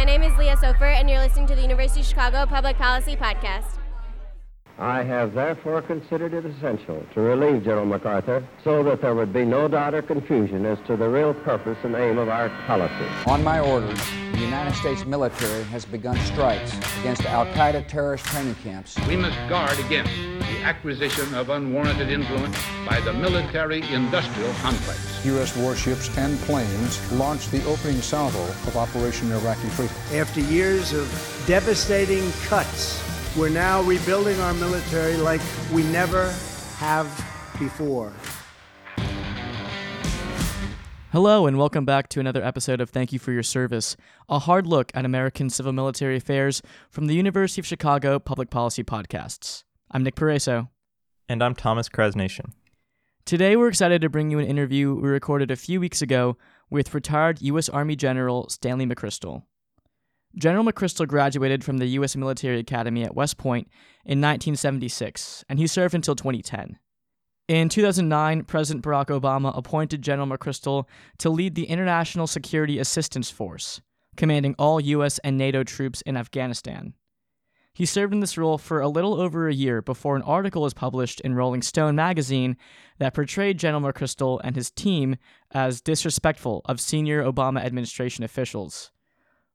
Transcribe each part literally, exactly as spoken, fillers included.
My name is Leah Sofer, and you're listening to the University of Chicago Public Policy Podcast. I have therefore considered it essential to relieve General MacArthur so that there would be no doubt or confusion as to the real purpose and aim of our policy. On my orders, the United States military has begun strikes against Al-Qaeda terrorist training camps. We must guard against the acquisition of unwarranted influence by the military-industrial complex. U S warships and planes launched the opening salvo of Operation Iraqi Freedom. After years of devastating cuts, we're now rebuilding our military like we never have before. Hello, and welcome back to another episode of Thank You for Your Service, a hard look at American civil military affairs from the University of Chicago Public Policy Podcasts. I'm Nick Paraiso. And I'm Thomas Krasnation. Today, we're excited to bring you an interview we recorded a few weeks ago with retired U S Army General Stanley McChrystal. General McChrystal graduated from the U S Military Academy at West Point in nineteen seventy-six, and he served until twenty ten. In two thousand nine, President Barack Obama appointed General McChrystal to lead the International Security Assistance Force, commanding all U S and NATO troops in Afghanistan. He served in this role for a little over a year before an article was published in Rolling Stone magazine that portrayed General McChrystal and his team as disrespectful of senior Obama administration officials.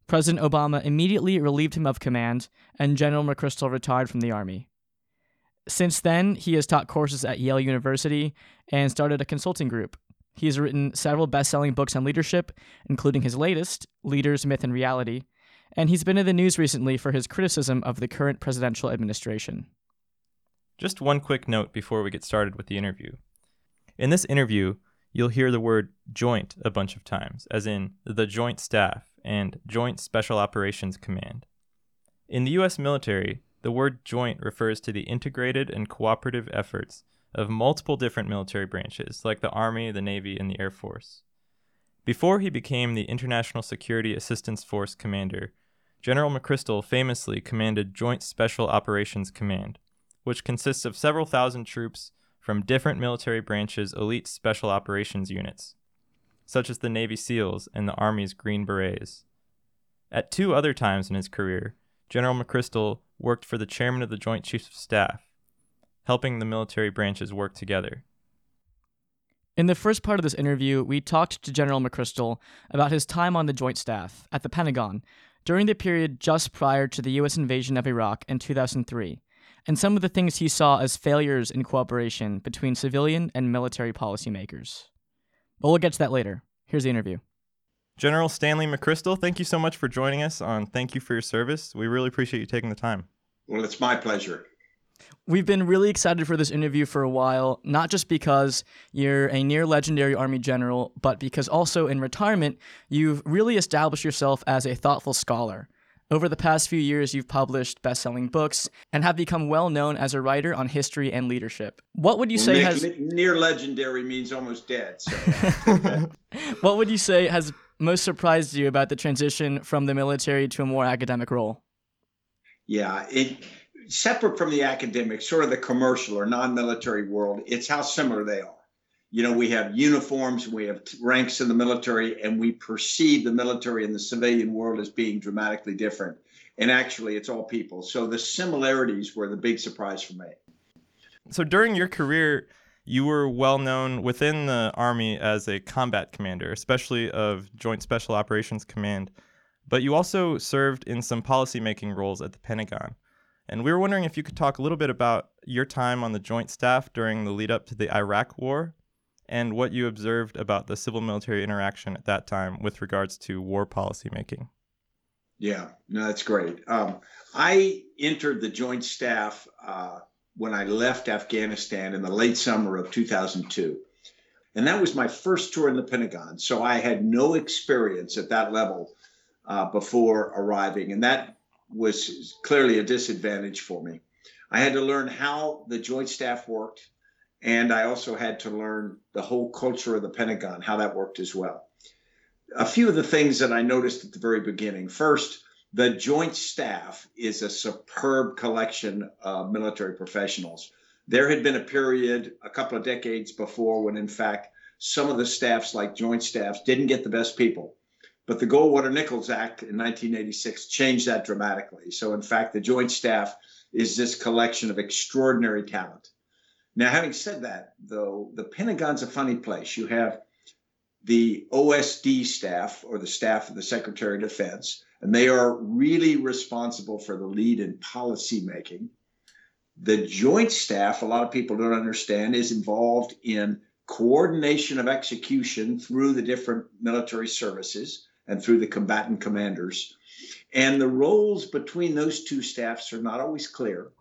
President Obama immediately relieved him of command, and General McChrystal retired from the Army. Since then, he has taught courses at Yale University and started a consulting group. He has written several best-selling books on leadership, including his latest, Leaders: Myth and Reality, and he's been in the news recently for his criticism of the current presidential administration. Just one quick note before we get started with the interview. In this interview, you'll hear the word joint a bunch of times, as in the Joint Staff and Joint Special Operations Command. In the U S military, the word joint refers to the integrated and cooperative efforts of multiple different military branches, like the Army, the Navy, and the Air Force. Before he became the International Security Assistance Force commander, General McChrystal famously commanded Joint Special Operations Command, which consists of several thousand troops from different military branches' elite special operations units, such as the Navy SEALs and the Army's Green Berets. At two other times in his career, General McChrystal worked for the Chairman of the Joint Chiefs of Staff, helping the military branches work together. In the first part of this interview, we talked to General McChrystal about his time on the Joint Staff at the Pentagon during the period just prior to the U S invasion of Iraq in two thousand three. And some of the things he saw as failures in cooperation between civilian and military policymakers. But we'll get to that later. Here's the interview. General Stanley McChrystal, thank you so much for joining us on Thank You for Your Service. We really appreciate you taking the time. Well, it's my pleasure. We've been really excited for this interview for a while, not just because you're a near legendary Army general, but because also in retirement, you've really established yourself as a thoughtful scholar. Over the past few years, you've published best-selling books and have become well-known as a writer on history and leadership. What would you say Nick, has... Near legendary means almost dead, so... What would you say has most surprised you about the transition from the military to a more academic role? Yeah, it, separate from the academic, sort of the commercial or non-military world, it's how similar they are. You know, we have uniforms, we have ranks in the military, and we perceive the military and the civilian world as being dramatically different. And actually, it's all people. So the similarities were the big surprise for me. So during your career, you were well known within the Army as a combat commander, especially of Joint Special Operations Command. But you also served in some policymaking roles at the Pentagon. And we were wondering if you could talk a little bit about your time on the Joint Staff during the lead up to the Iraq War, and what you observed about the civil-military interaction at that time with regards to war policymaking. Yeah, no, that's great. Um, I entered the Joint Staff uh, when I left Afghanistan in the late summer of two thousand two. And that was my first tour in the Pentagon. So I had no experience at that level uh, before arriving. And that was clearly a disadvantage for me. I had to learn how the Joint Staff worked, and I also had to learn the whole culture of the Pentagon, how that worked as well. A few of the things that I noticed at the very beginning. First, the Joint Staff is a superb collection of military professionals. There had been a period a couple of decades before when, in fact, some of the staffs, like Joint Staffs, didn't get the best people. But the Goldwater-Nichols Act in nineteen eighty-six changed that dramatically. So in fact, the Joint Staff is this collection of extraordinary talent. Now, having said that, though, the Pentagon's a funny place. You have the O S D staff, or the staff of the Secretary of Defense, and they are really responsible for the lead in policy making. The Joint Staff, a lot of people don't understand, is involved in coordination of execution through the different military services and through the combatant commanders. And the roles between those two staffs are not always clear.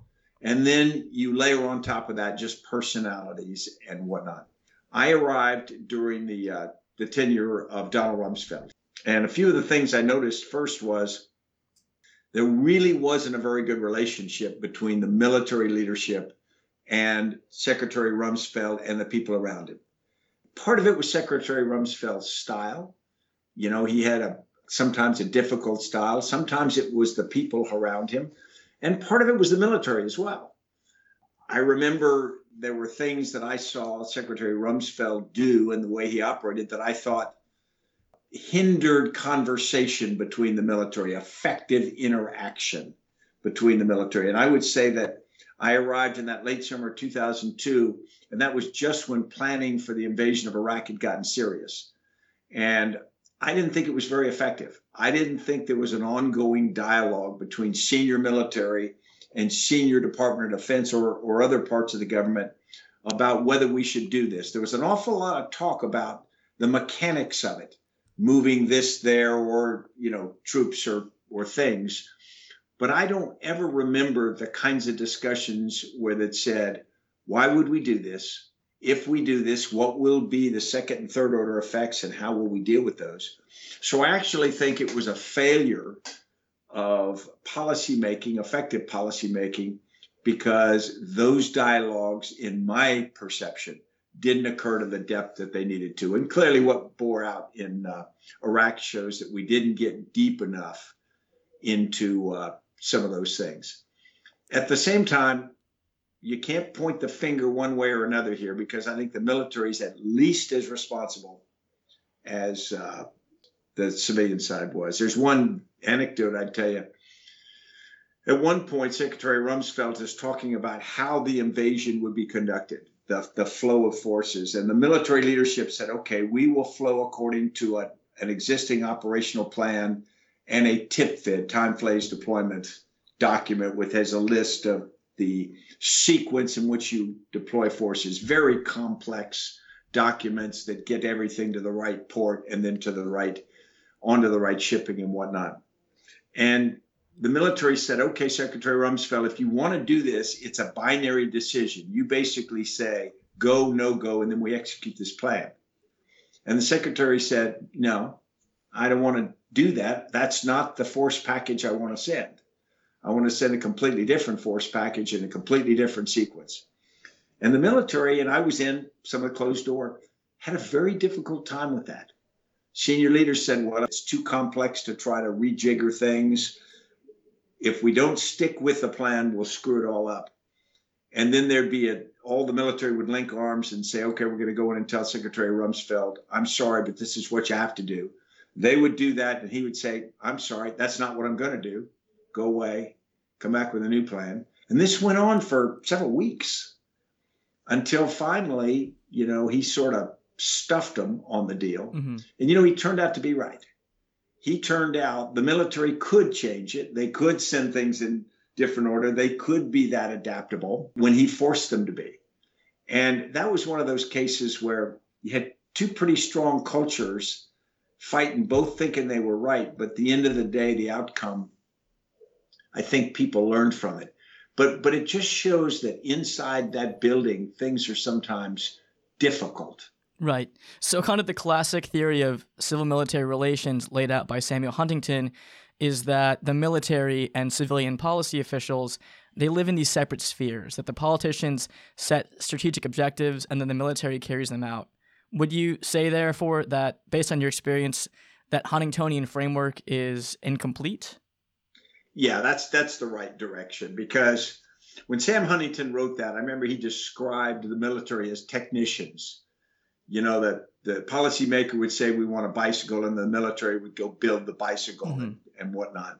And then you layer on top of that just personalities and whatnot. I arrived during the uh, the tenure of Donald Rumsfeld. And a few of the things I noticed first was there really wasn't a very good relationship between the military leadership and Secretary Rumsfeld and the people around him. Part of it was Secretary Rumsfeld's style. You know, he had a sometimes a difficult style. Sometimes it was the people around him. And part of it was the military as well. I remember there were things that I saw Secretary Rumsfeld do and the way he operated that I thought hindered conversation between the military, effective interaction between the military. And I would say that I arrived in that late summer of two thousand two, and that was just when planning for the invasion of Iraq had gotten serious. And I didn't think it was very effective. I didn't think there was an ongoing dialogue between senior military and senior Department of Defense or, or other parts of the government about whether we should do this. There was an awful lot of talk about the mechanics of it, moving this there or, you know, troops or, or things. But I don't ever remember the kinds of discussions where that said, why would we do this? If we do this, what will be the second and third order effects and how will we deal with those? So I actually think it was a failure of policymaking, effective policymaking, because those dialogues, in my perception, didn't occur to the depth that they needed to. And clearly what bore out in uh, Iraq shows that we didn't get deep enough into uh, some of those things. At the same time, you can't point the finger one way or another here, because I think the military is at least as responsible as uh, the civilian side was. There's one anecdote I'd tell you. At one point, Secretary Rumsfeld is talking about how the invasion would be conducted, the, the flow of forces. And the military leadership said, okay, we will flow according to a, an existing operational plan and a TIPFID, time phase deployment document, which has a list of the sequence in which you deploy forces, very complex documents that get everything to the right port and then to the right, onto the right shipping and whatnot. And the military said, okay, Secretary Rumsfeld, if you want to do this, it's a binary decision. You basically say, go, no go, and then we execute this plan. And the secretary said, no, I don't want to do that. That's not the force package I want to send. I want to send a completely different force package in a completely different sequence. And the military, and I was in some of the closed door, had a very difficult time with that. Senior leaders said, well, it's too complex to try to rejigger things. If we don't stick with the plan, we'll screw it all up. And then there'd be a, all the military would link arms and say, okay, we're going to go in and tell Secretary Rumsfeld, I'm sorry, but this is what you have to do. They would do that, and he would say, I'm sorry, that's not what I'm going to do. Go away, come back with a new plan. And this went on for several weeks until finally, you know, he sort of stuffed them on the deal. Mm-hmm. And, you know, he turned out to be right. He turned out the military could change it. They could send things in different order. They could be that adaptable when he forced them to be. And that was one of those cases where you had two pretty strong cultures fighting, both thinking they were right. But at the end of the day, the outcome, I think people learned from it. But but it just shows that inside that building, things are sometimes difficult. Right. So kind of the classic theory of civil-military relations laid out by Samuel Huntington is that the military and civilian policy officials, they live in these separate spheres, that the politicians set strategic objectives and then the military carries them out. Would you say, therefore, that based on your experience, that Huntingtonian framework is incomplete? Yeah, that's that's the right direction, because when Sam Huntington wrote that, I remember he described the military as technicians. You know, the, the policymaker would say, we want a bicycle, and the military would go build the bicycle mm-hmm. and, and whatnot.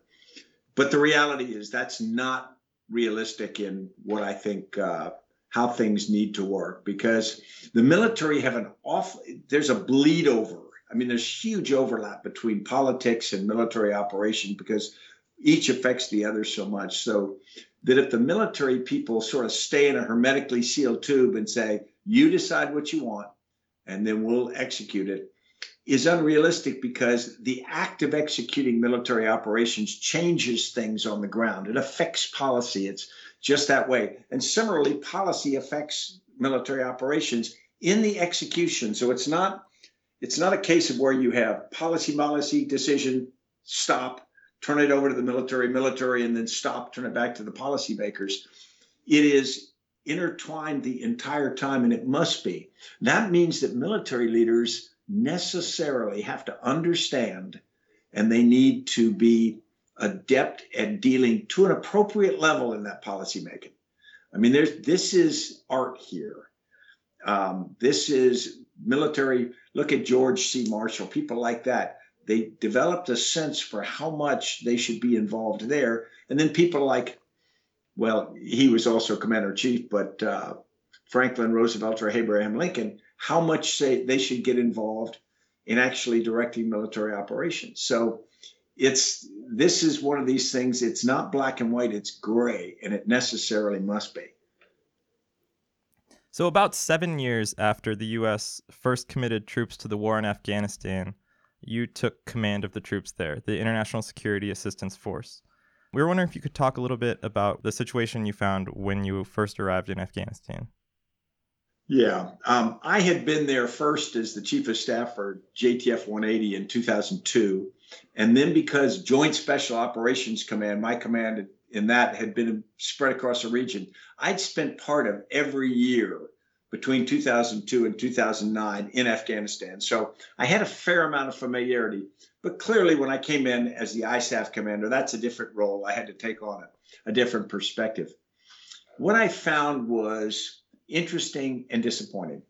But the reality is that's not realistic in what I think, uh, how things need to work, because the military have an awful, there's a bleed over. I mean, there's huge overlap between politics and military operation because each affects the other so much. So that if the military people sort of stay in a hermetically sealed tube and say, you decide what you want, and then we'll execute it, is unrealistic because the act of executing military operations changes things on the ground. It affects policy. It's just that way. And similarly, policy affects military operations in the execution. So it's not, it's not a case of where you have policy, policy, decision, stop, turn it over to the military, military, and then stop, turn it back to the policymakers. It is intertwined the entire time, and it must be. That means that military leaders necessarily have to understand, and they need to be adept at dealing to an appropriate level in that policymaking. I mean, there's this is art here. Um, this is military. Look at George C. Marshall, people like that. They developed a sense for how much they should be involved there. And then people like, well, he was also commander-in-chief, but uh, Franklin Roosevelt or Abraham Lincoln, how much say they should get involved in actually directing military operations. So it's this is one of these things. It's not black and white. It's gray, and it necessarily must be. So about seven years after the U S first committed troops to the war in Afghanistan, you took command of the troops there, the International Security Assistance Force. We were wondering if you could talk a little bit about the situation you found when you first arrived in Afghanistan. Yeah, um, I had been there first as the chief of staff for J T F one eighty in two thousand two. And then because Joint Special Operations Command, my command in that had been spread across the region, I'd spent part of every year between two thousand two and two thousand nine in Afghanistan. So I had a fair amount of familiarity, but clearly when I came in as the I S A F commander, that's a different role. I had to take on it, a different perspective. What I found was interesting and disappointing.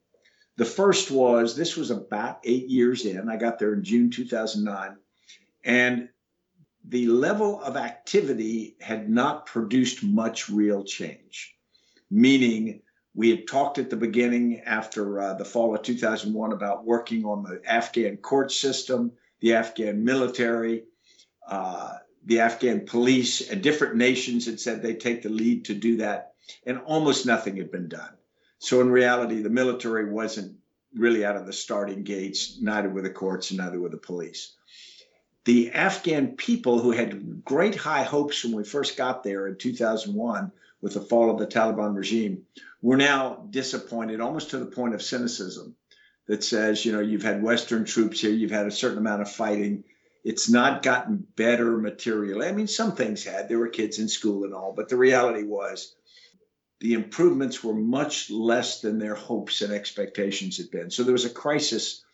The first was, this was about eight years in, I got there in June two thousand nine, and the level of activity had not produced much real change, meaning we had talked at the beginning after uh, the fall of two thousand one about working on the Afghan court system, the Afghan military, uh, the Afghan police, and different nations had said they take the lead to do that. And almost nothing had been done. So in reality, the military wasn't really out of the starting gates, neither were the courts, neither were the police. The Afghan people who had great high hopes when we first got there in two thousand one with the fall of the Taliban regime, we're now disappointed almost to the point of cynicism that says, you know, you've had Western troops here, you've had a certain amount of fighting. It's not gotten better materially. I mean, some things had, there were kids in school and all, but the reality was the improvements were much less than their hopes and expectations had been. So there was a crisis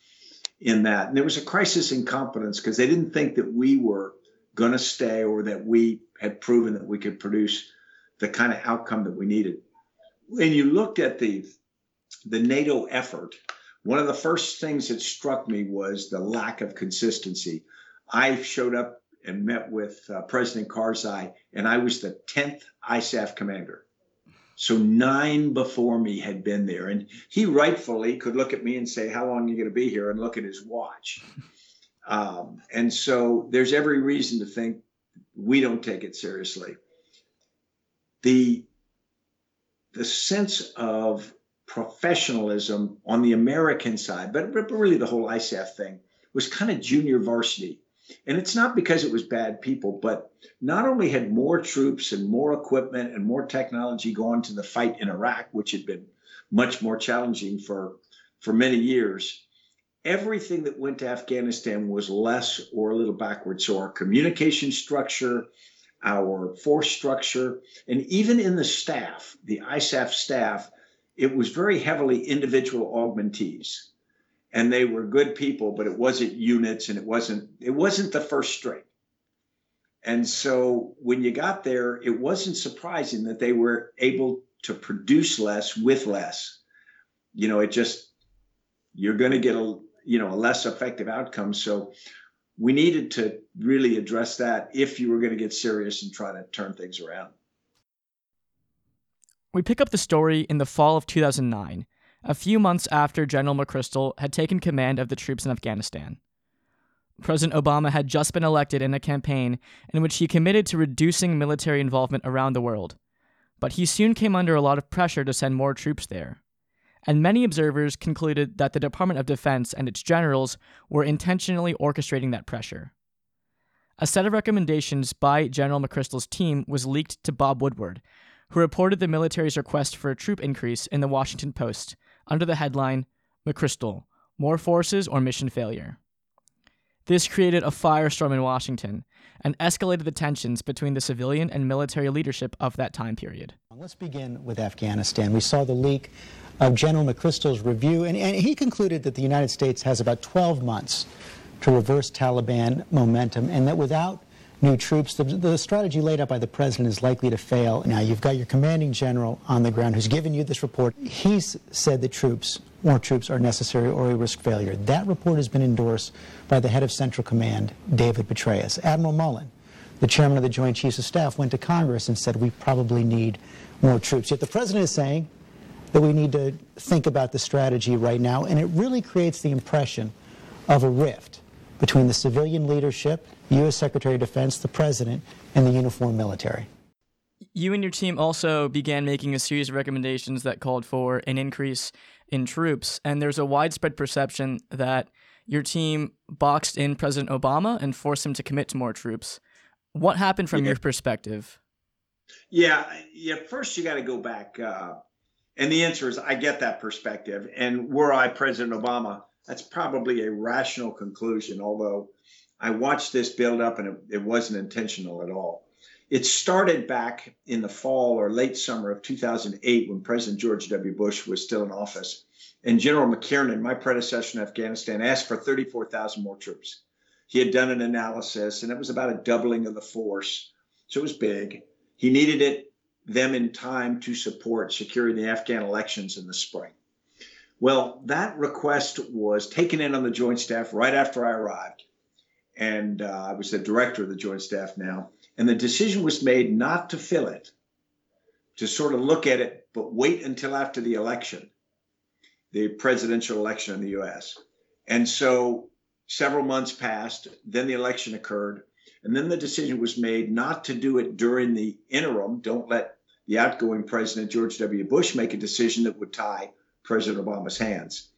in that. And there was a crisis in competence because they didn't think that we were going to stay or that we had proven that we could produce the kind of outcome that we needed. When you looked at the, the NATO effort, one of the first things that struck me was the lack of consistency. I showed up and met with uh, President Karzai, and I was the tenth I S A F commander. So nine before me had been there. And he rightfully could look at me and say, how long are you going to be here? And look at his watch. Um, and so there's every reason to think we don't take it seriously. The The sense of professionalism on the American side, but really the whole I S A F thing, was kind of junior varsity. And it's not because it was bad people, but not only had more troops and more equipment and more technology gone to the fight in Iraq, which had been much more challenging for, for many years, everything that went to Afghanistan was less or a little backwards. So our communication structure, our force structure, and even in the staff, the I S A F staff, it was very heavily individual augmentees. And they were good people, but it wasn't units and it wasn't, it wasn't the first string. And so when you got there, it wasn't surprising that they were able to produce less with less. You know, it just, you're going to get a, you know, a less effective outcome. So we needed to really address that if you were going to get serious and try to turn things around. We pick up the story in the fall of two thousand nine, a few months after General McChrystal had taken command of the troops in Afghanistan. President Obama had just been elected in a campaign in which he committed to reducing military involvement around the world, but he soon came under a lot of pressure to send more troops there. And many observers concluded that the Department of Defense and its generals were intentionally orchestrating that pressure. A set of recommendations by General McChrystal's team was leaked to Bob Woodward, who reported the military's request for a troop increase in the Washington Post under the headline, "McChrystal, More Forces or Mission Failure." This created a firestorm in Washington and escalated the tensions between the civilian and military leadership of that time period. Let's begin with Afghanistan. We saw the leak of General McChrystal's review, and, and he concluded that the United States has about twelve months to reverse Taliban momentum, and that without new troops, the, the strategy laid out by the president is likely to fail. Now, you've got your commanding general on the ground who's given you this report. He's said that troops, more troops are necessary or a risk failure. That report has been endorsed by the head of Central Command, David Petraeus. Admiral Mullen, the chairman of the Joint Chiefs of Staff, went to Congress and said, we probably need more troops. Yet the president is saying that we need to think about the strategy right now, and it really creates the impression of a rift between the civilian leadership, U S Secretary of Defense, the president, and the uniformed military. You and your team also began making a series of recommendations that called for an increase in troops, and there's a widespread perception that your team boxed in President Obama and forced him to commit to more troops. What happened from yeah. your perspective? Yeah, yeah. First, you got to go back. Uh, and the answer is, I get that perspective. And were I President Obama, that's probably a rational conclusion, although I watched this build up and it, it wasn't intentional at all. It started back in the fall or late summer of two thousand eight when President George W. Bush was still in office. And General McKiernan, my predecessor in Afghanistan, asked for thirty-four thousand more troops. He had done an analysis, and it was about a doubling of the force. So it was big. He needed it them in time to support securing the Afghan elections in the spring. Well, that request was taken in on the Joint Staff right after I arrived. And uh, I was the director of the Joint Staff now. And the decision was made not to fill it, to sort of look at it, but wait until after the election, the presidential election in the U S. And so several months passed, then the election occurred, and then the decision was made not to do it during the interim. Don't let the outgoing president, George W. Bush, make a decision that would tie President Obama's hands.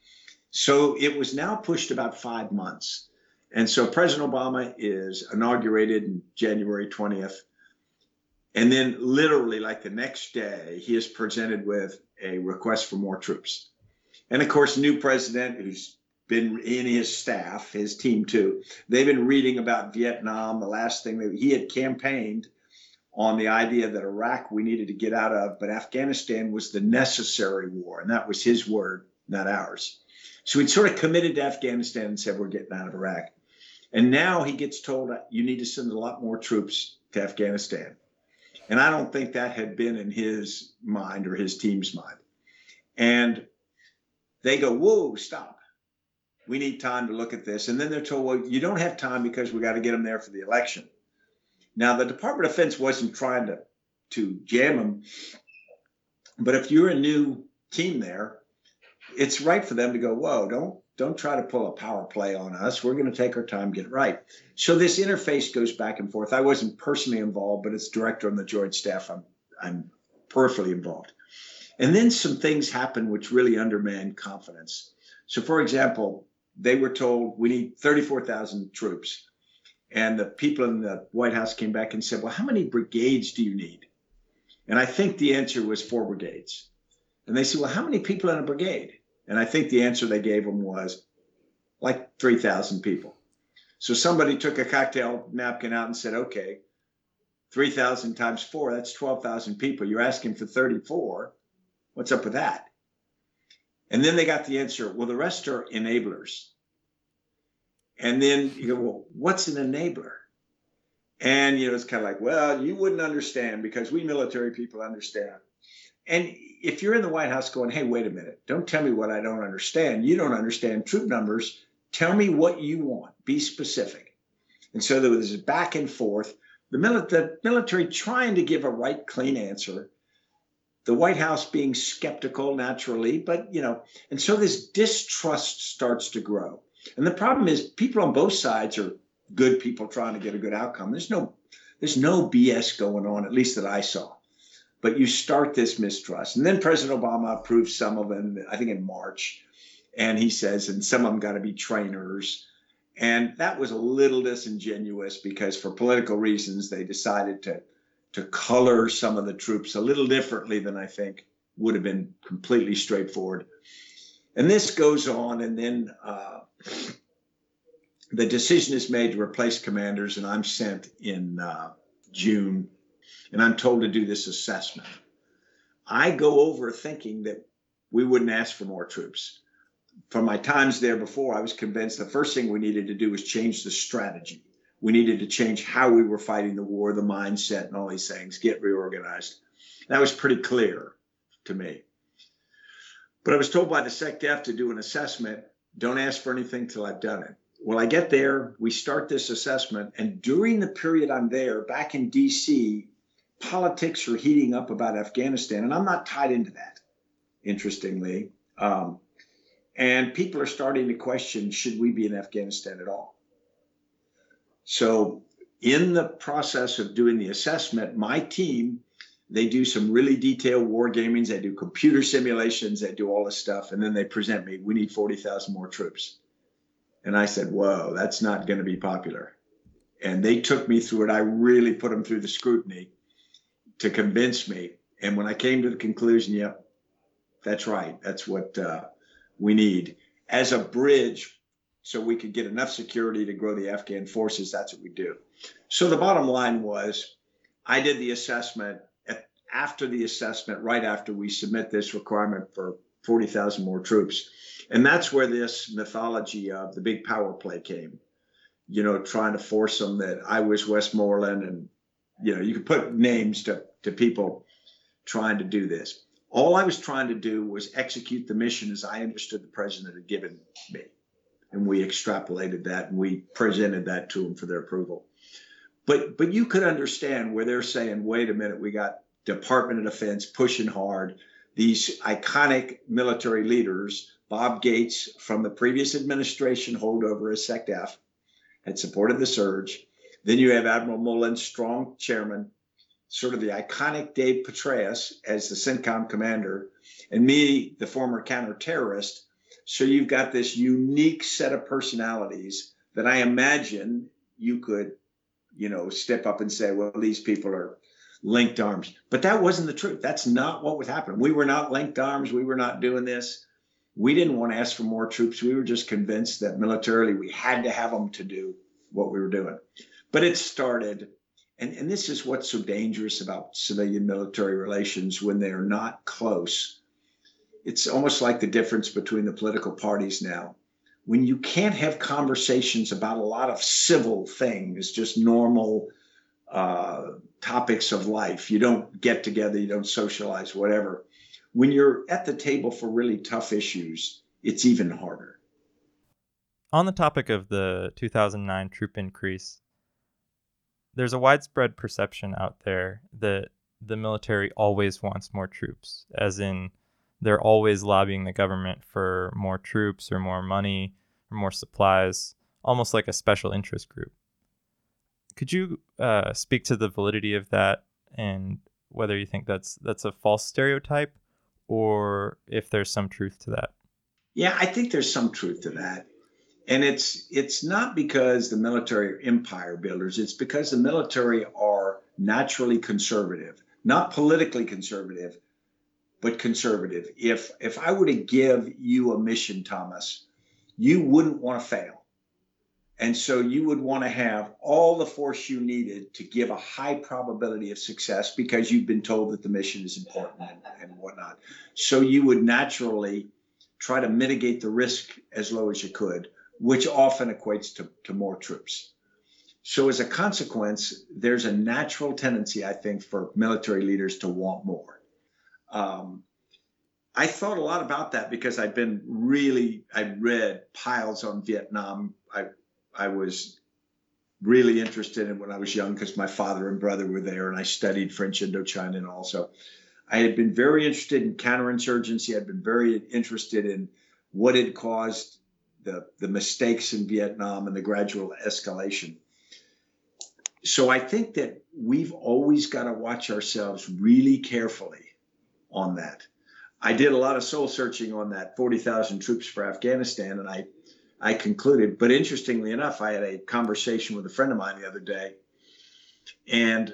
So it was now pushed about five months. And so President Obama is inaugurated on January twentieth. And then literally like the next day, he is presented with a request for more troops. And of course, new president who's been in his staff, his team too, they've been reading about Vietnam. The last thing that he had campaigned on the idea that Iraq we needed to get out of, but Afghanistan was the necessary war. And that was his word, not ours. So he'd sort of committed to Afghanistan and said, we're getting out of Iraq. And now he gets told, you need to send a lot more troops to Afghanistan. And I don't think that had been in his mind or his team's mind. And they go, whoa, stop. We need time to look at this. And then they're told, well, you don't have time because we got to get them there for the election. Now, the Department of Defense wasn't trying to, to jam them. But if you're a new team there, it's right for them to go, whoa, don't. Don't try to pull a power play on us. We're going to take our time, get it right. So this interface goes back and forth. I wasn't personally involved, but as director on the Joint Staff, I'm, I'm peripherally involved. And then some things happen which really undermine confidence. So, for example, they were told we need thirty-four thousand troops. And the people in the White House came back and said, well, how many brigades do you need? And I think the answer was four brigades. And they said, well, how many people in a brigade? And I think the answer they gave them was like three thousand people. So somebody took a cocktail napkin out and said, okay, three thousand times four, that's twelve thousand people. You're asking for thirty-four. What's up with that? And then they got the answer, well, the rest are enablers. And then you go, well, what's an enabler? And, you know, it's kind of like, well, you wouldn't understand because we military people understand. And if you're in the White House going, hey, wait a minute, don't tell me what I don't understand. You don't understand troop numbers. Tell me what you want. Be specific. And so there was back and forth. The, mili- the military trying to give a right, clean answer. The White House being skeptical, naturally, but, you know, and so this distrust starts to grow. And the problem is people on both sides are good people trying to get a good outcome. There's no, there's no B S going on, at least that I saw. But you start this mistrust. And then President Obama approves some of them, I think in March. And he says, and some of them got to be trainers. And that was a little disingenuous because for political reasons, they decided to to color some of the troops a little differently than I think would have been completely straightforward. And this goes on. And then uh, the decision is made to replace commanders. And I'm sent in uh, June. And I'm told to do this assessment. I go over thinking that we wouldn't ask for more troops. From my times there before, I was convinced the first thing we needed to do was change the strategy. We needed to change how we were fighting the war, the mindset, and all these things, get reorganized. That was pretty clear to me. But I was told by the SecDef to do an assessment. Don't ask for anything till I've done it. Well, I get there, we start this assessment, and during the period I'm there, back in D C, politics are heating up about Afghanistan, and I'm not tied into that, interestingly. Um, and people are starting to question, should we be in Afghanistan at all? So in the process of doing the assessment, my team, they do some really detailed war gamings, they do computer simulations, they do all this stuff, and then they present me, we need forty thousand more troops. And I said, whoa, that's not going to be popular. And they took me through it. I really put them through the scrutiny to convince me. And when I came to the conclusion, yep, that's right. That's what uh, we need as a bridge so we could get enough security to grow the Afghan forces. That's what we do. So the bottom line was I did the assessment. After the assessment, right after we submit this requirement for forty thousand more troops. And that's where this mythology of the big power play came, you know, trying to force them that I was Westmoreland and, you know, you could put names to, to people trying to do this. All I was trying to do was execute the mission as I understood the president had given me. And we extrapolated that and we presented that to them for their approval. But, but you could understand where they're saying, wait a minute, we got Department of Defense pushing hard. These iconic military leaders, Bob Gates from the previous administration holdover as SecDef, had supported the surge. Then you have Admiral Mullen, strong chairman, sort of the iconic Dave Petraeus as the CENTCOM commander, and me, the former counter-terrorist. So you've got this unique set of personalities that I imagine you could, you know, step up and say, well, these people are linked arms. But that wasn't the truth. That's not what was happening. We were not linked arms. We were not doing this. We didn't want to ask for more troops. We were just convinced that militarily we had to have them to do what we were doing. But it started, and, and this is what's so dangerous about civilian military relations when they are not close. It's almost like the difference between the political parties now. When you can't have conversations about a lot of civil things, just normal uh, topics of life, you don't get together, you don't socialize, whatever. When you're at the table for really tough issues, it's even harder. On the topic of the two thousand nine troop increase, there's a widespread perception out there that the military always wants more troops, as in they're always lobbying the government for more troops or more money or more supplies, almost like a special interest group. Could you uh, speak to the validity of that and whether you think that's that's a false stereotype? Or if there's some truth to that? Yeah, I think there's some truth to that. And it's it's not because the military are empire builders. It's because the military are naturally conservative, not politically conservative, but conservative. If if I were to give you a mission, Thomas, you wouldn't want to fail. And so you would want to have all the force you needed to give a high probability of success because you've been told that the mission is important and, and whatnot. So you would naturally try to mitigate the risk as low as you could, which often equates to, to more troops. So as a consequence, there's a natural tendency, I think, for military leaders to want more. Um, I thought a lot about that because I've been really, I read piles on Vietnam. I I was really interested in when I was young because my father and brother were there, and I studied French Indochina and all. So I had been very interested in counterinsurgency. I'd been very interested in what had caused the, the mistakes in Vietnam and the gradual escalation. So I think that we've always got to watch ourselves really carefully on that. I did a lot of soul searching on that forty thousand troops for Afghanistan, and I, I concluded. But interestingly enough, I had a conversation with a friend of mine the other day, and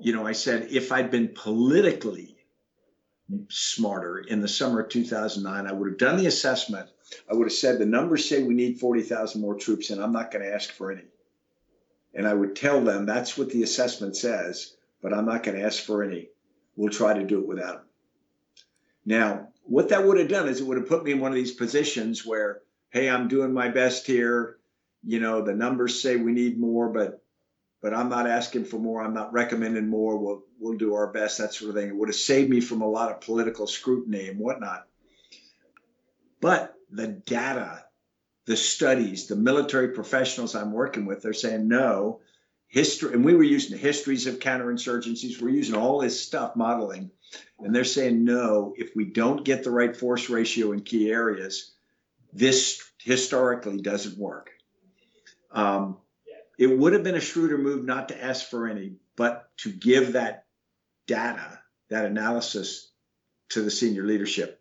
you know, I said, if I'd been politically smarter in the summer of two thousand nine, I would have done the assessment. I would have said the numbers say we need forty thousand more troops, and I'm not going to ask for any. And I would tell them that's what the assessment says, but I'm not going to ask for any. We'll try to do it without them. Now, what that would have done is it would have put me in one of these positions where, hey, I'm doing my best here. You know, the numbers say we need more, but but I'm not asking for more. I'm not recommending more. We'll, we'll do our best, that sort of thing. It would have saved me from a lot of political scrutiny and whatnot. But the data, the studies, the military professionals I'm working with, they're saying no. History, and we were using the histories of counterinsurgencies. We're using all this stuff, modeling. And they're saying, no, if we don't get the right force ratio in key areas, this historically doesn't work. Um, it would have been a shrewder move not to ask for any, but to give that data, that analysis to the senior leadership.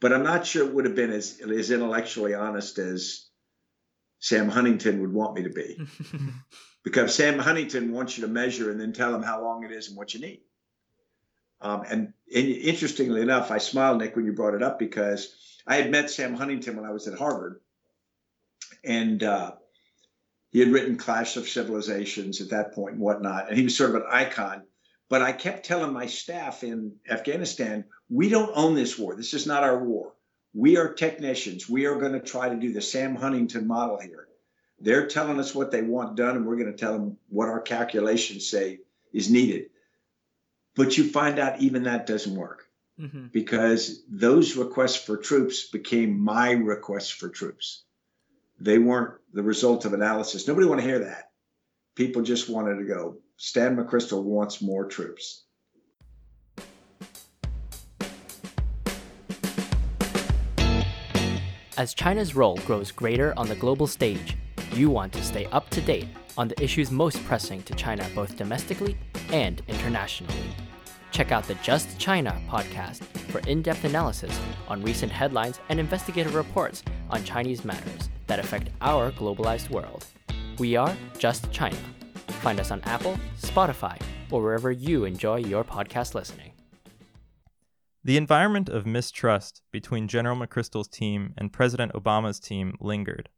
But I'm not sure it would have been as, as intellectually honest as Sam Huntington would want me to be. Because Sam Huntington wants you to measure and then tell him how long it is and what you need. Um, and, and interestingly enough, I smiled, Nick, when you brought it up, because I had met Sam Huntington when I was at Harvard, and uh, he had written Clash of Civilizations at that point and whatnot, and he was sort of an icon. But I kept telling my staff in Afghanistan, we don't own this war. This is not our war. We are technicians. We are going to try to do the Sam Huntington model here. They're telling us what they want done, and we're going to tell them what our calculations say is needed. But you find out even that doesn't work, mm-hmm. because those requests for troops became my requests for troops. They weren't the result of analysis. Nobody wanted to hear that. People just wanted to go, Stan McChrystal wants more troops. As China's role grows greater on the global stage, you want to stay up to date on the issues most pressing to China, both domestically and internationally. Check out the Just China podcast for in-depth analysis on recent headlines and investigative reports on Chinese matters that affect our globalized world. We are Just China. Find us on Apple, Spotify, or wherever you enjoy your podcast listening. The environment of mistrust between General McChrystal's team and President Obama's team lingered.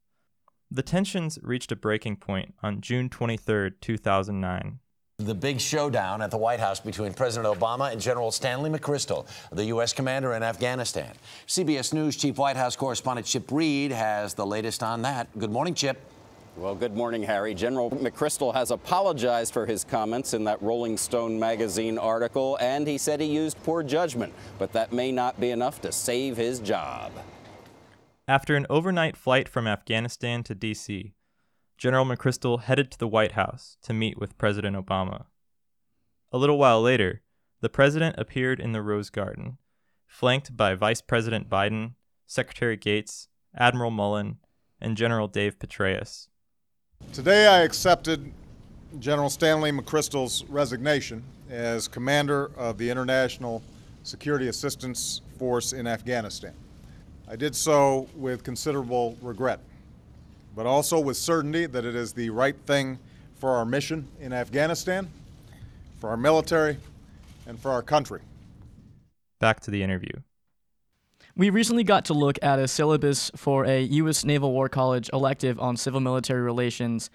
The tensions reached a breaking point on June twenty-third, two thousand nine. The big showdown at the White House between President Obama and General Stanley McChrystal, the U S commander in Afghanistan. C B S News Chief White House Correspondent Chip Reed has the latest on that. Good morning, Chip. Well, good morning, Harry. General McChrystal has apologized for his comments in that Rolling Stone magazine article, and he said he used poor judgment, but that may not be enough to save his job. After an overnight flight from Afghanistan to D C, General McChrystal headed to the White House to meet with President Obama. A little while later, the president appeared in the Rose Garden, flanked by Vice President Biden, Secretary Gates, Admiral Mullen, and General Dave Petraeus. Today I accepted General Stanley McChrystal's resignation as commander of the International Security Assistance Force in Afghanistan. I did so with considerable regret, but also with certainty that it is the right thing for our mission in Afghanistan, for our military, and for our country. Back to the interview. We recently got to look at a syllabus for a U S Naval War College elective on civil-military relations,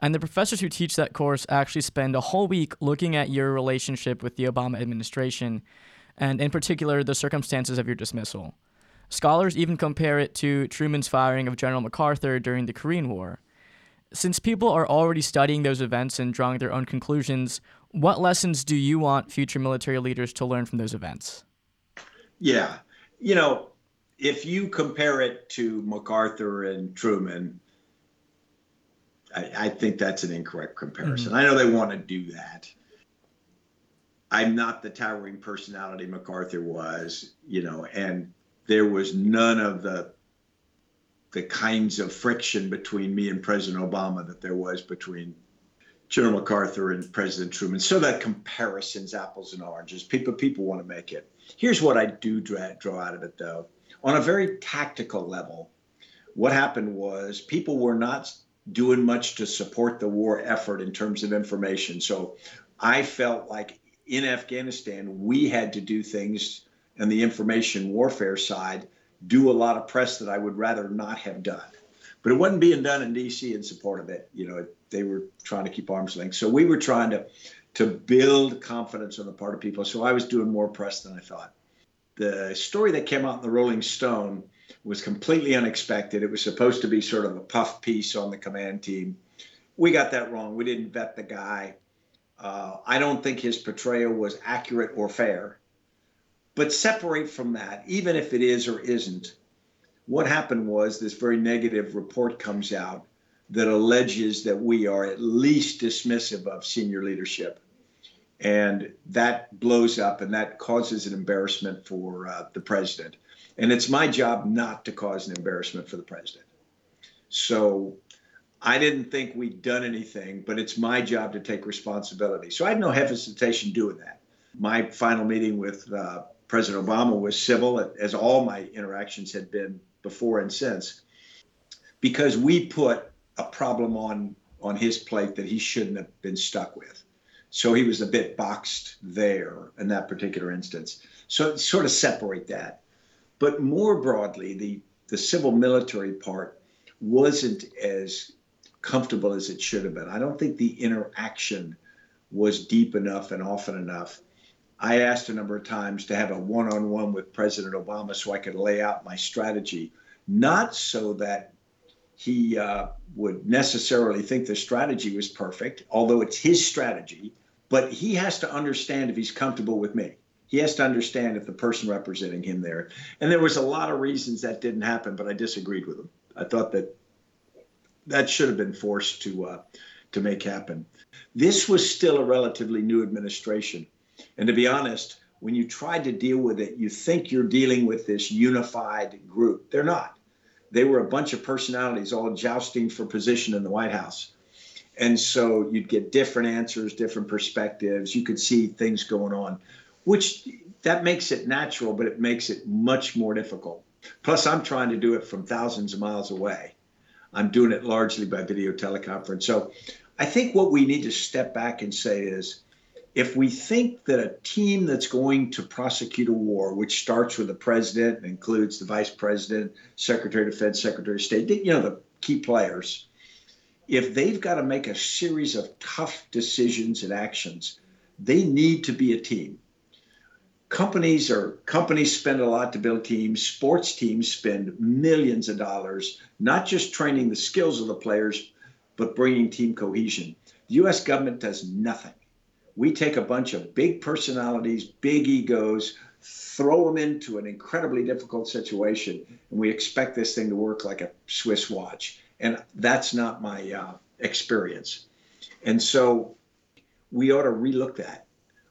and the professors who teach that course actually spend a whole week looking at your relationship with the Obama administration, and in particular, the circumstances of your dismissal. Scholars even compare it to Truman's firing of General MacArthur during the Korean War. Since people are already studying those events and drawing their own conclusions, what lessons do you want future military leaders to learn from those events? Yeah. You know, if you compare it to MacArthur and Truman, I, I think that's an incorrect comparison. Mm-hmm. I know they want to do that. I'm not the towering personality MacArthur was, you know, and there was none of the the kinds of friction between me and President Obama that there was between General MacArthur and President Truman. So that comparison's apples and oranges. People people want to make it. Here's what I do draw, draw out of it, though. On a very tactical level, what happened was people were not doing much to support the war effort in terms of information. So I felt like in Afghanistan, we had to do things on the information warfare side, do a lot of press that I would rather not have done. But it wasn't being done in D C in support of it. You know, they were trying to keep arms linked. So we were trying to, to build confidence on the part of people. So I was doing more press than I thought. The story that came out in the Rolling Stone was completely unexpected. It was supposed to be sort of a puff piece on the command team. We got that wrong. We didn't vet the guy. Uh, I don't think his portrayal was accurate or fair. But separate from that, even if it is or isn't, what happened was this very negative report comes out that alleges that we are at least dismissive of senior leadership. And that blows up, and that causes an embarrassment for uh, the president. And it's my job not to cause an embarrassment for the president. So I didn't think we'd done anything, but it's my job to take responsibility. So I had no hesitation doing that. My final meeting with uh, President Obama was civil, as all my interactions had been before and since, because we put a problem on, on his plate that he shouldn't have been stuck with. So he was a bit boxed there in that particular instance. So sort of separate that. But more broadly, the, the civil military part wasn't as comfortable as it should have been. I don't think the interaction was deep enough and often enough. I asked a number of times to have a one-on-one with President Obama so I could lay out my strategy, not so that he uh, would necessarily think the strategy was perfect, although it's his strategy. But he has to understand if he's comfortable with me. He has to understand if the person representing him there. And there was a lot of reasons that didn't happen, but I disagreed with him. I thought that that should have been forced to uh, to make happen. This was still a relatively new administration. And to be honest, when you try to deal with it, you think you're dealing with this unified group. They're not. They were a bunch of personalities all jousting for position in the White House. And so you'd get different answers, different perspectives. You could see things going on, which that makes it natural, but it makes it much more difficult. Plus, I'm trying to do it from thousands of miles away. I'm doing it largely by video teleconference. So I think what we need to step back and say is, if we think that a team that's going to prosecute a war, which starts with the president and includes the vice president, secretary of defense, secretary of state, you know, the key players, if they've got to make a series of tough decisions and actions, they need to be a team. Companies or companies spend a lot to build teams. Sports teams spend millions of dollars, not just training the skills of the players, but bringing team cohesion. The U S government does nothing. We take a bunch of big personalities, big egos, throw them into an incredibly difficult situation, and we expect this thing to work like a Swiss watch. And that's not my uh, experience. And so we ought to relook that.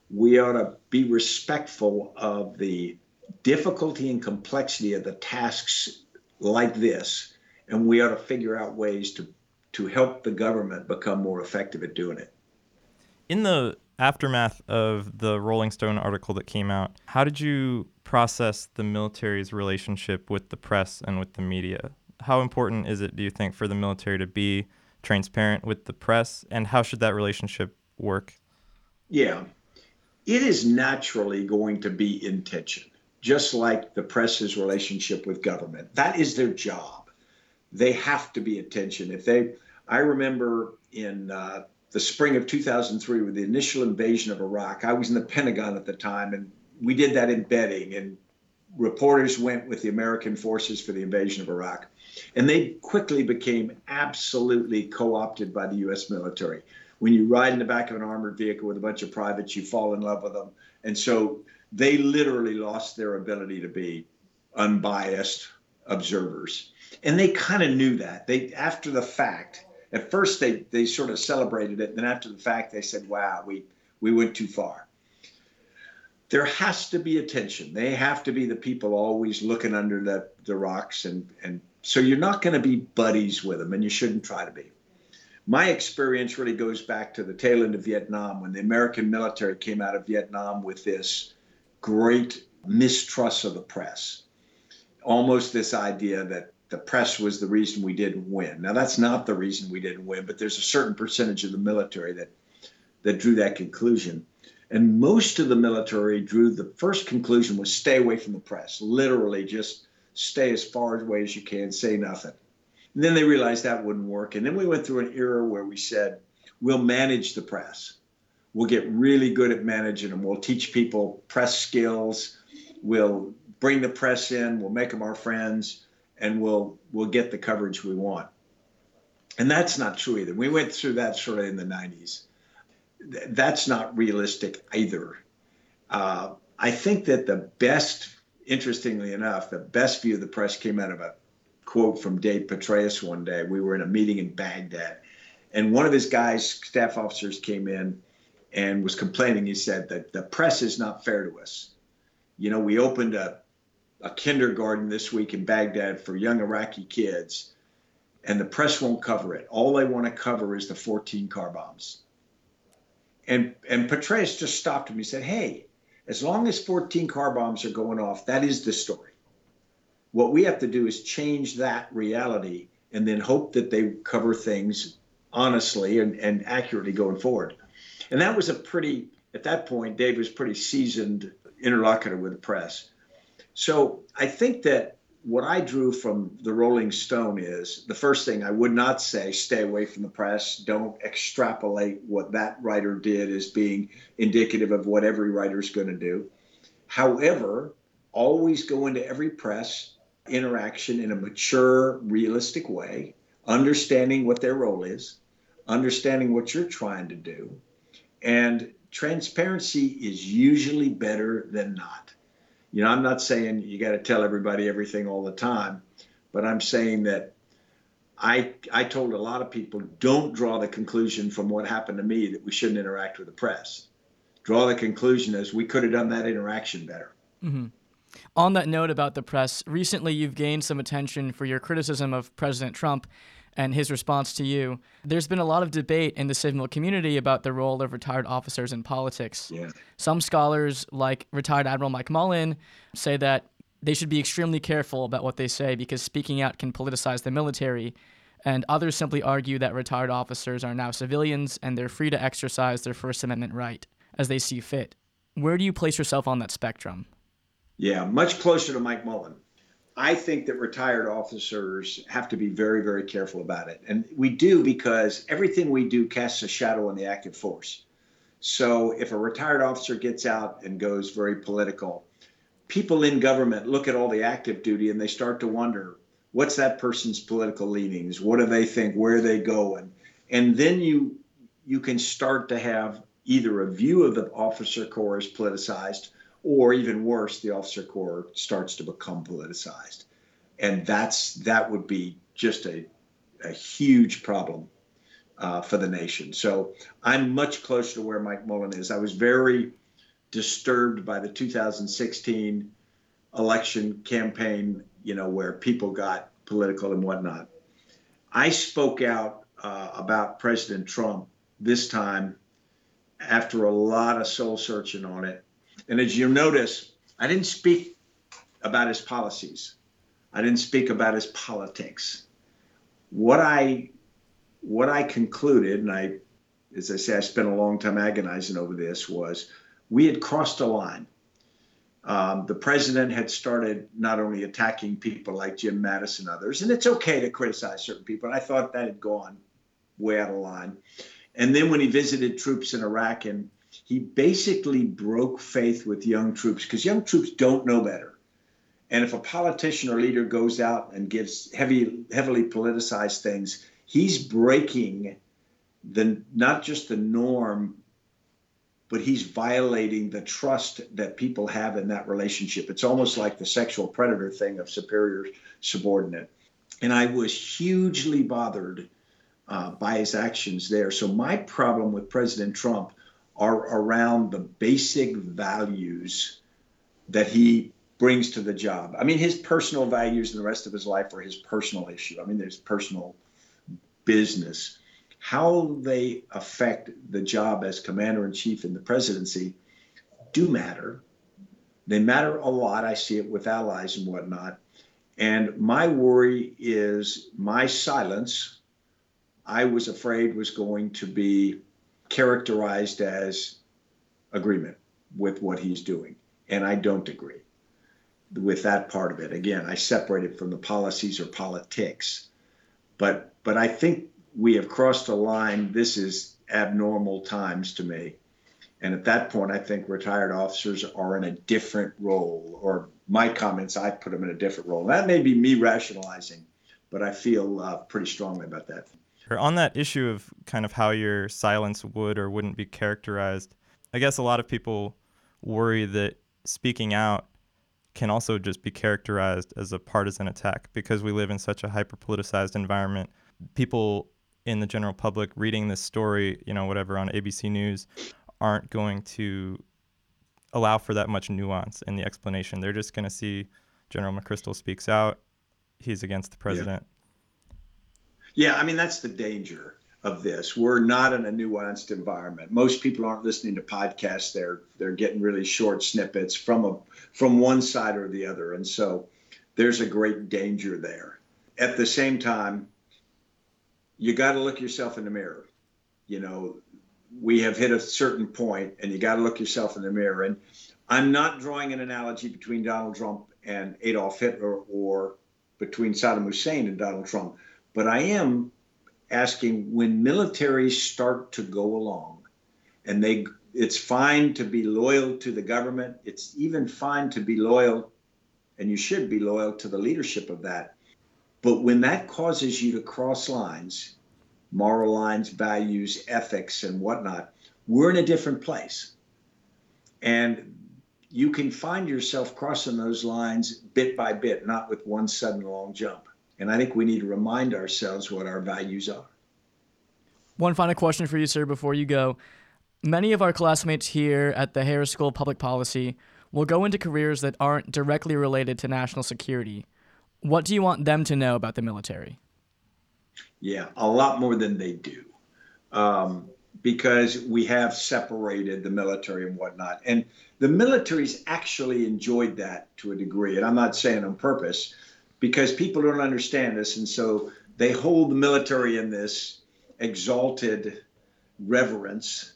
We ought to be respectful of the difficulty and complexity of the tasks like this, and we ought to figure out ways to, to help the government become more effective at doing it. In the aftermath of the Rolling Stone article that came out, how did you process the military's relationship with the press and with the media? How important is it, do you think, for the military to be transparent with the press, and how should that relationship work? Yeah. It is naturally going to be in tension, just like the press's relationship with government. That is their job. They have to be in tension. If they, I remember in uh, the spring of two thousand three with the initial invasion of Iraq, I was in the Pentagon at the time, and we did that embedding, and reporters went with the American forces for the invasion of Iraq, and they quickly became absolutely co-opted by the U S military. When you ride in the back of an armored vehicle with a bunch of privates, you fall in love with them. And so they literally lost their ability to be unbiased observers. And they kind of knew that. They, after the fact, at first they, they sort of celebrated it. Then after the fact, they said, wow, we, we went too far. There has to be a tension. They have to be the people always looking under the, the rocks. And, and so you're not going to be buddies with them, and you shouldn't try to be. My experience really goes back to the tail end of Vietnam, when the American military came out of Vietnam with this great mistrust of the press. Almost this idea that the press was the reason we didn't win. Now, that's not the reason we didn't win, but there's a certain percentage of the military that, that drew that conclusion. And most of the military drew the first conclusion was stay away from the press. Literally just stay as far away as you can, say nothing. And then they realized that wouldn't work. And then we went through an era where we said, we'll manage the press. We'll get really good at managing them. We'll teach people press skills. We'll bring the press in. We'll make them our friends. And we'll we'll get the coverage we want. And that's not true either. We went through that sort of in the nineties. Th- that's not realistic either. Uh, I think that the best, interestingly enough, the best view of the press came out of a quote from Dave Petraeus one day. We were in a meeting in Baghdad, and one of his guys, staff officers, came in and was complaining. He said that the press is not fair to us. You know, we opened a, a kindergarten this week in Baghdad for young Iraqi kids, and the press won't cover it. All they want to cover is the fourteen car bombs. And, and Petraeus just stopped him. He said, hey, as long as fourteen car bombs are going off, that is the story. What we have to do is change that reality and then hope that they cover things honestly and, and accurately going forward. And that was a pretty, at that point, Dave was pretty seasoned interlocutor with the press. So I think that what I drew from the Rolling Stone is the first thing I would not say, stay away from the press. Don't extrapolate what that writer did as being indicative of what every writer's going to do. However, always go into every press interaction in a mature, realistic way, understanding what their role is, understanding what you're trying to do. And transparency is usually better than not. You know, I'm not saying you got to tell everybody everything all the time, but I'm saying that I I told a lot of people, don't draw the conclusion from what happened to me that we shouldn't interact with the press. Draw the conclusion as we could have done that interaction better. Mm-hmm. On that note about the press, recently you've gained some attention for your criticism of President Trump and his response to you. There's been a lot of debate in the civil community about the role of retired officers in politics. Yeah. Some scholars, like retired Admiral Mike Mullen, say that they should be extremely careful about what they say because speaking out can politicize the military. And others simply argue that retired officers are now civilians and they're free to exercise their First Amendment right as they see fit. Where do you place yourself on that spectrum? Yeah, much closer to Mike Mullen. I think that retired officers have to be very, very careful about it. And we do because everything we do casts a shadow on the active force. So if a retired officer gets out and goes very political, people in government look at all the active duty and they start to wonder, what's that person's political leanings? What do they think? Where are they going? And then you you can start to have either a view of the officer corps as politicized, or even worse, the officer corps starts to become politicized. And that's that would be just a, a huge problem uh, for the nation. So I'm much closer to where Mike Mullen is. I was very disturbed by the two thousand sixteen election campaign, you know, where people got political and whatnot. I spoke out uh, about President Trump this time after a lot of soul searching on it. And as you notice, I didn't speak about his policies. I didn't speak about his politics. What I what I concluded, and I, as I say, I spent a long time agonizing over this, was we had crossed a line. Um, the president had started not only attacking people like Jim Mattis and others, and it's okay to criticize certain people. And I thought that had gone way out of line. And then when he visited troops in Iraq and he basically broke faith with young troops because young troops don't know better. And if a politician or leader goes out and gives heavy, heavily politicized things, he's breaking the not just the norm, but he's violating the trust that people have in that relationship. It's almost like the sexual predator thing of superior subordinate. And I was hugely bothered uh, by his actions there. So my problem with President Trump are around the basic values that he brings to the job. I mean, his personal values and the rest of his life are his personal issue. I mean, there's personal business. How they affect the job as commander-in-chief in the presidency do matter. They matter a lot. I see it with allies and whatnot. And my worry is my silence, I was afraid, was going to be characterized as agreement with what he's doing. And I don't agree with that part of it. Again, I separate it from the policies or politics. But, but I think we have crossed a line. This is abnormal times to me. And at that point, I think retired officers are in a different role, or my comments, I put them in a different role. That may be me rationalizing, but I feel uh, pretty strongly about that. On that issue of kind of how your silence would or wouldn't be characterized, I guess a lot of people worry that speaking out can also just be characterized as a partisan attack because we live in such a hyper-politicized environment. People in the general public reading this story, you know, whatever, on A B C News, aren't going to allow for that much nuance in the explanation. They're just going to see General McChrystal speaks out. He's against the president. Yeah. yeah, I mean, that's the danger of this. We're not in a nuanced environment. Most people aren't listening to podcasts. They're they're getting really short snippets from a from one side or the other. And so there's a great danger there. At the same time, you got to look yourself in the mirror. You know, we have hit a certain point and you got to look yourself in the mirror. And I'm not drawing an analogy between Donald Trump and Adolf Hitler or between Saddam Hussein and Donald Trump, but I am asking when militaries start to go along and they, it's fine to be loyal to the government. It's even fine to be loyal, and you should be loyal to the leadership of that. But when that causes you to cross lines, moral lines, values, ethics, and whatnot, we're in a different place. And you can find yourself crossing those lines bit by bit, not with one sudden long jump. And I think we need to remind ourselves what our values are. One final question for you, sir, before you go. Many of our classmates here at the Harris School of Public Policy will go into careers that aren't directly related to national security. What do you want them to know about the military? Yeah, a lot more than they do, um, because we have separated the military and whatnot. And the military's actually enjoyed that to a degree. And I'm not saying on purpose, because people don't understand this. And so they hold the military in this exalted reverence.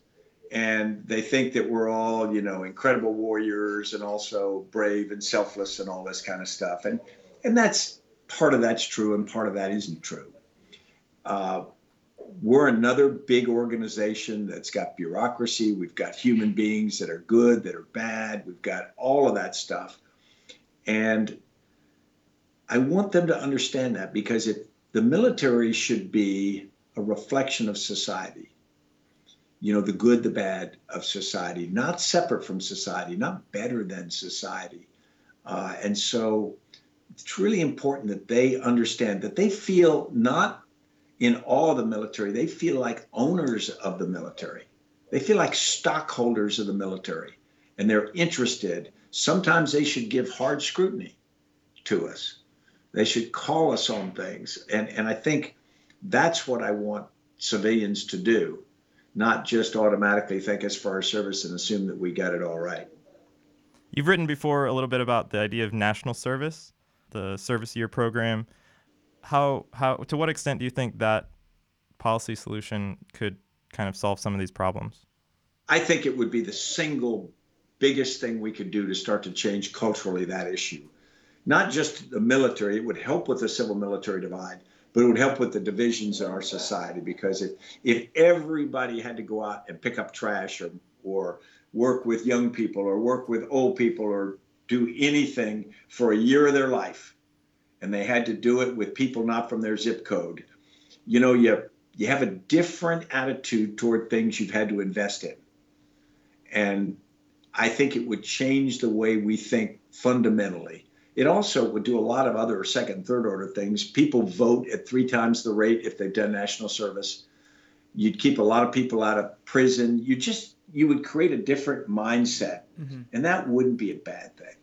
And they think that we're all, you know, incredible warriors and also brave and selfless and all this kind of stuff. And and that's part of that's true and part of that isn't true. Uh, we're another big organization that's got bureaucracy. We've got human beings that are good, that are bad. We've got all of that stuff. And I want them to understand that, because if the military should be a reflection of society, you know, the good, the bad of society, not separate from society, not better than society. Uh, and so it's really important that they understand that they feel not in all the military, they feel like owners of the military. They feel like stockholders of the military, and they're interested. Sometimes they should give hard scrutiny to us. They should call us on things. And, and I think that's what I want civilians to do, not just automatically thank us for our service and assume that we got it all right. You've written before a little bit about the idea of national service, the service year program. How how to what extent do you think that policy solution could kind of solve some of these problems? I think it would be the single biggest thing we could do to start to change culturally that issue. Not just the military, it would help with the civil military divide, but it would help with the divisions in our society, because if if everybody had to go out and pick up trash or or work with young people or work with old people or do anything for a year of their life, and they had to do it with people not from their zip code, you know, you, you have a different attitude toward things you've had to invest in. And I think it would change the way we think fundamentally. It also would do a lot of other second, third order things. People vote at three times the rate if they've done national service. You'd keep a lot of people out of prison. You just, you would create a different mindset. Mm-hmm. And that wouldn't be a bad thing.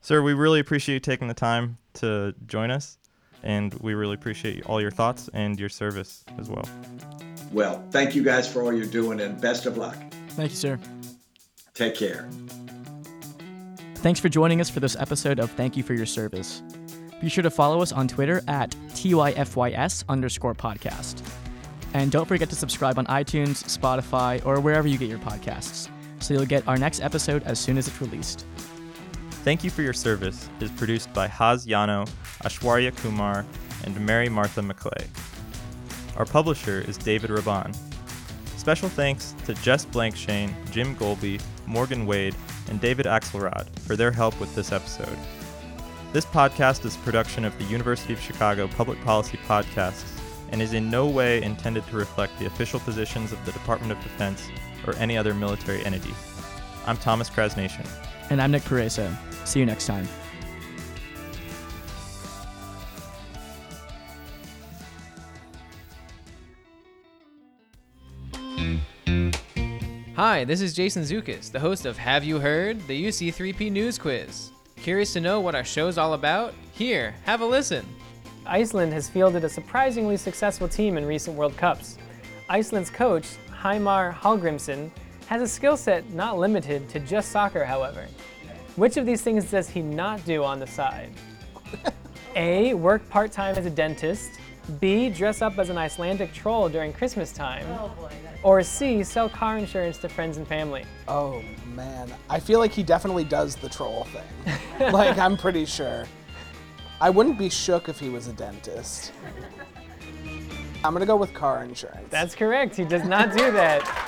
Sir, we really appreciate you taking the time to join us. And we really appreciate all your thoughts and your service as well. Well, thank you guys for all you're doing, and best of luck. Thank you, sir. Take care. Thanks for joining us for this episode of Thank You for Your Service. Be sure to follow us on Twitter at TYFYS underscore podcast. And don't forget to subscribe on iTunes, Spotify, or wherever you get your podcasts, so you'll get our next episode as soon as it's released. Thank You for Your Service is produced by Haz Yano, Ashwarya Kumar, and Mary Martha McClay. Our publisher is David Raban. Special thanks to Jess Blankshane, Jim Golby, Morgan Wade, and David Axelrod for their help with this episode. This podcast is a production of the University of Chicago Public Policy Podcasts and is in no way intended to reflect the official positions of the Department of Defense or any other military entity. I'm Thomas Krasnation. And I'm Nick Paraiso. See you next time. Hi, this is Jason Zukas, the host of Have You Heard? The U C three P News Quiz. Curious to know what our show's all about? Here, have a listen. Iceland has fielded a surprisingly successful team in recent World Cups. Iceland's coach, Heimar Hallgrimsson, has a skill set not limited to just soccer, however. Which of these things does he not do on the side? A, work part-time as a dentist. B, dress up as an Icelandic troll during Christmas time. Oh boy, or C, sell car insurance to friends and family. Oh man, I feel like he definitely does the troll thing. Like, I'm pretty sure. I wouldn't be shook if he was a dentist. I'm gonna go with car insurance. That's correct, he does not do that.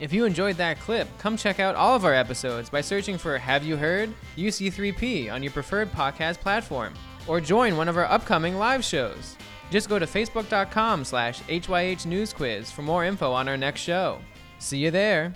If you enjoyed that clip, come check out all of our episodes by searching for Have You Heard? U C three P on your preferred podcast platform, or join one of our upcoming live shows. Just go to facebook dot com slash H Y H News Quiz for more info on our next show. See you there.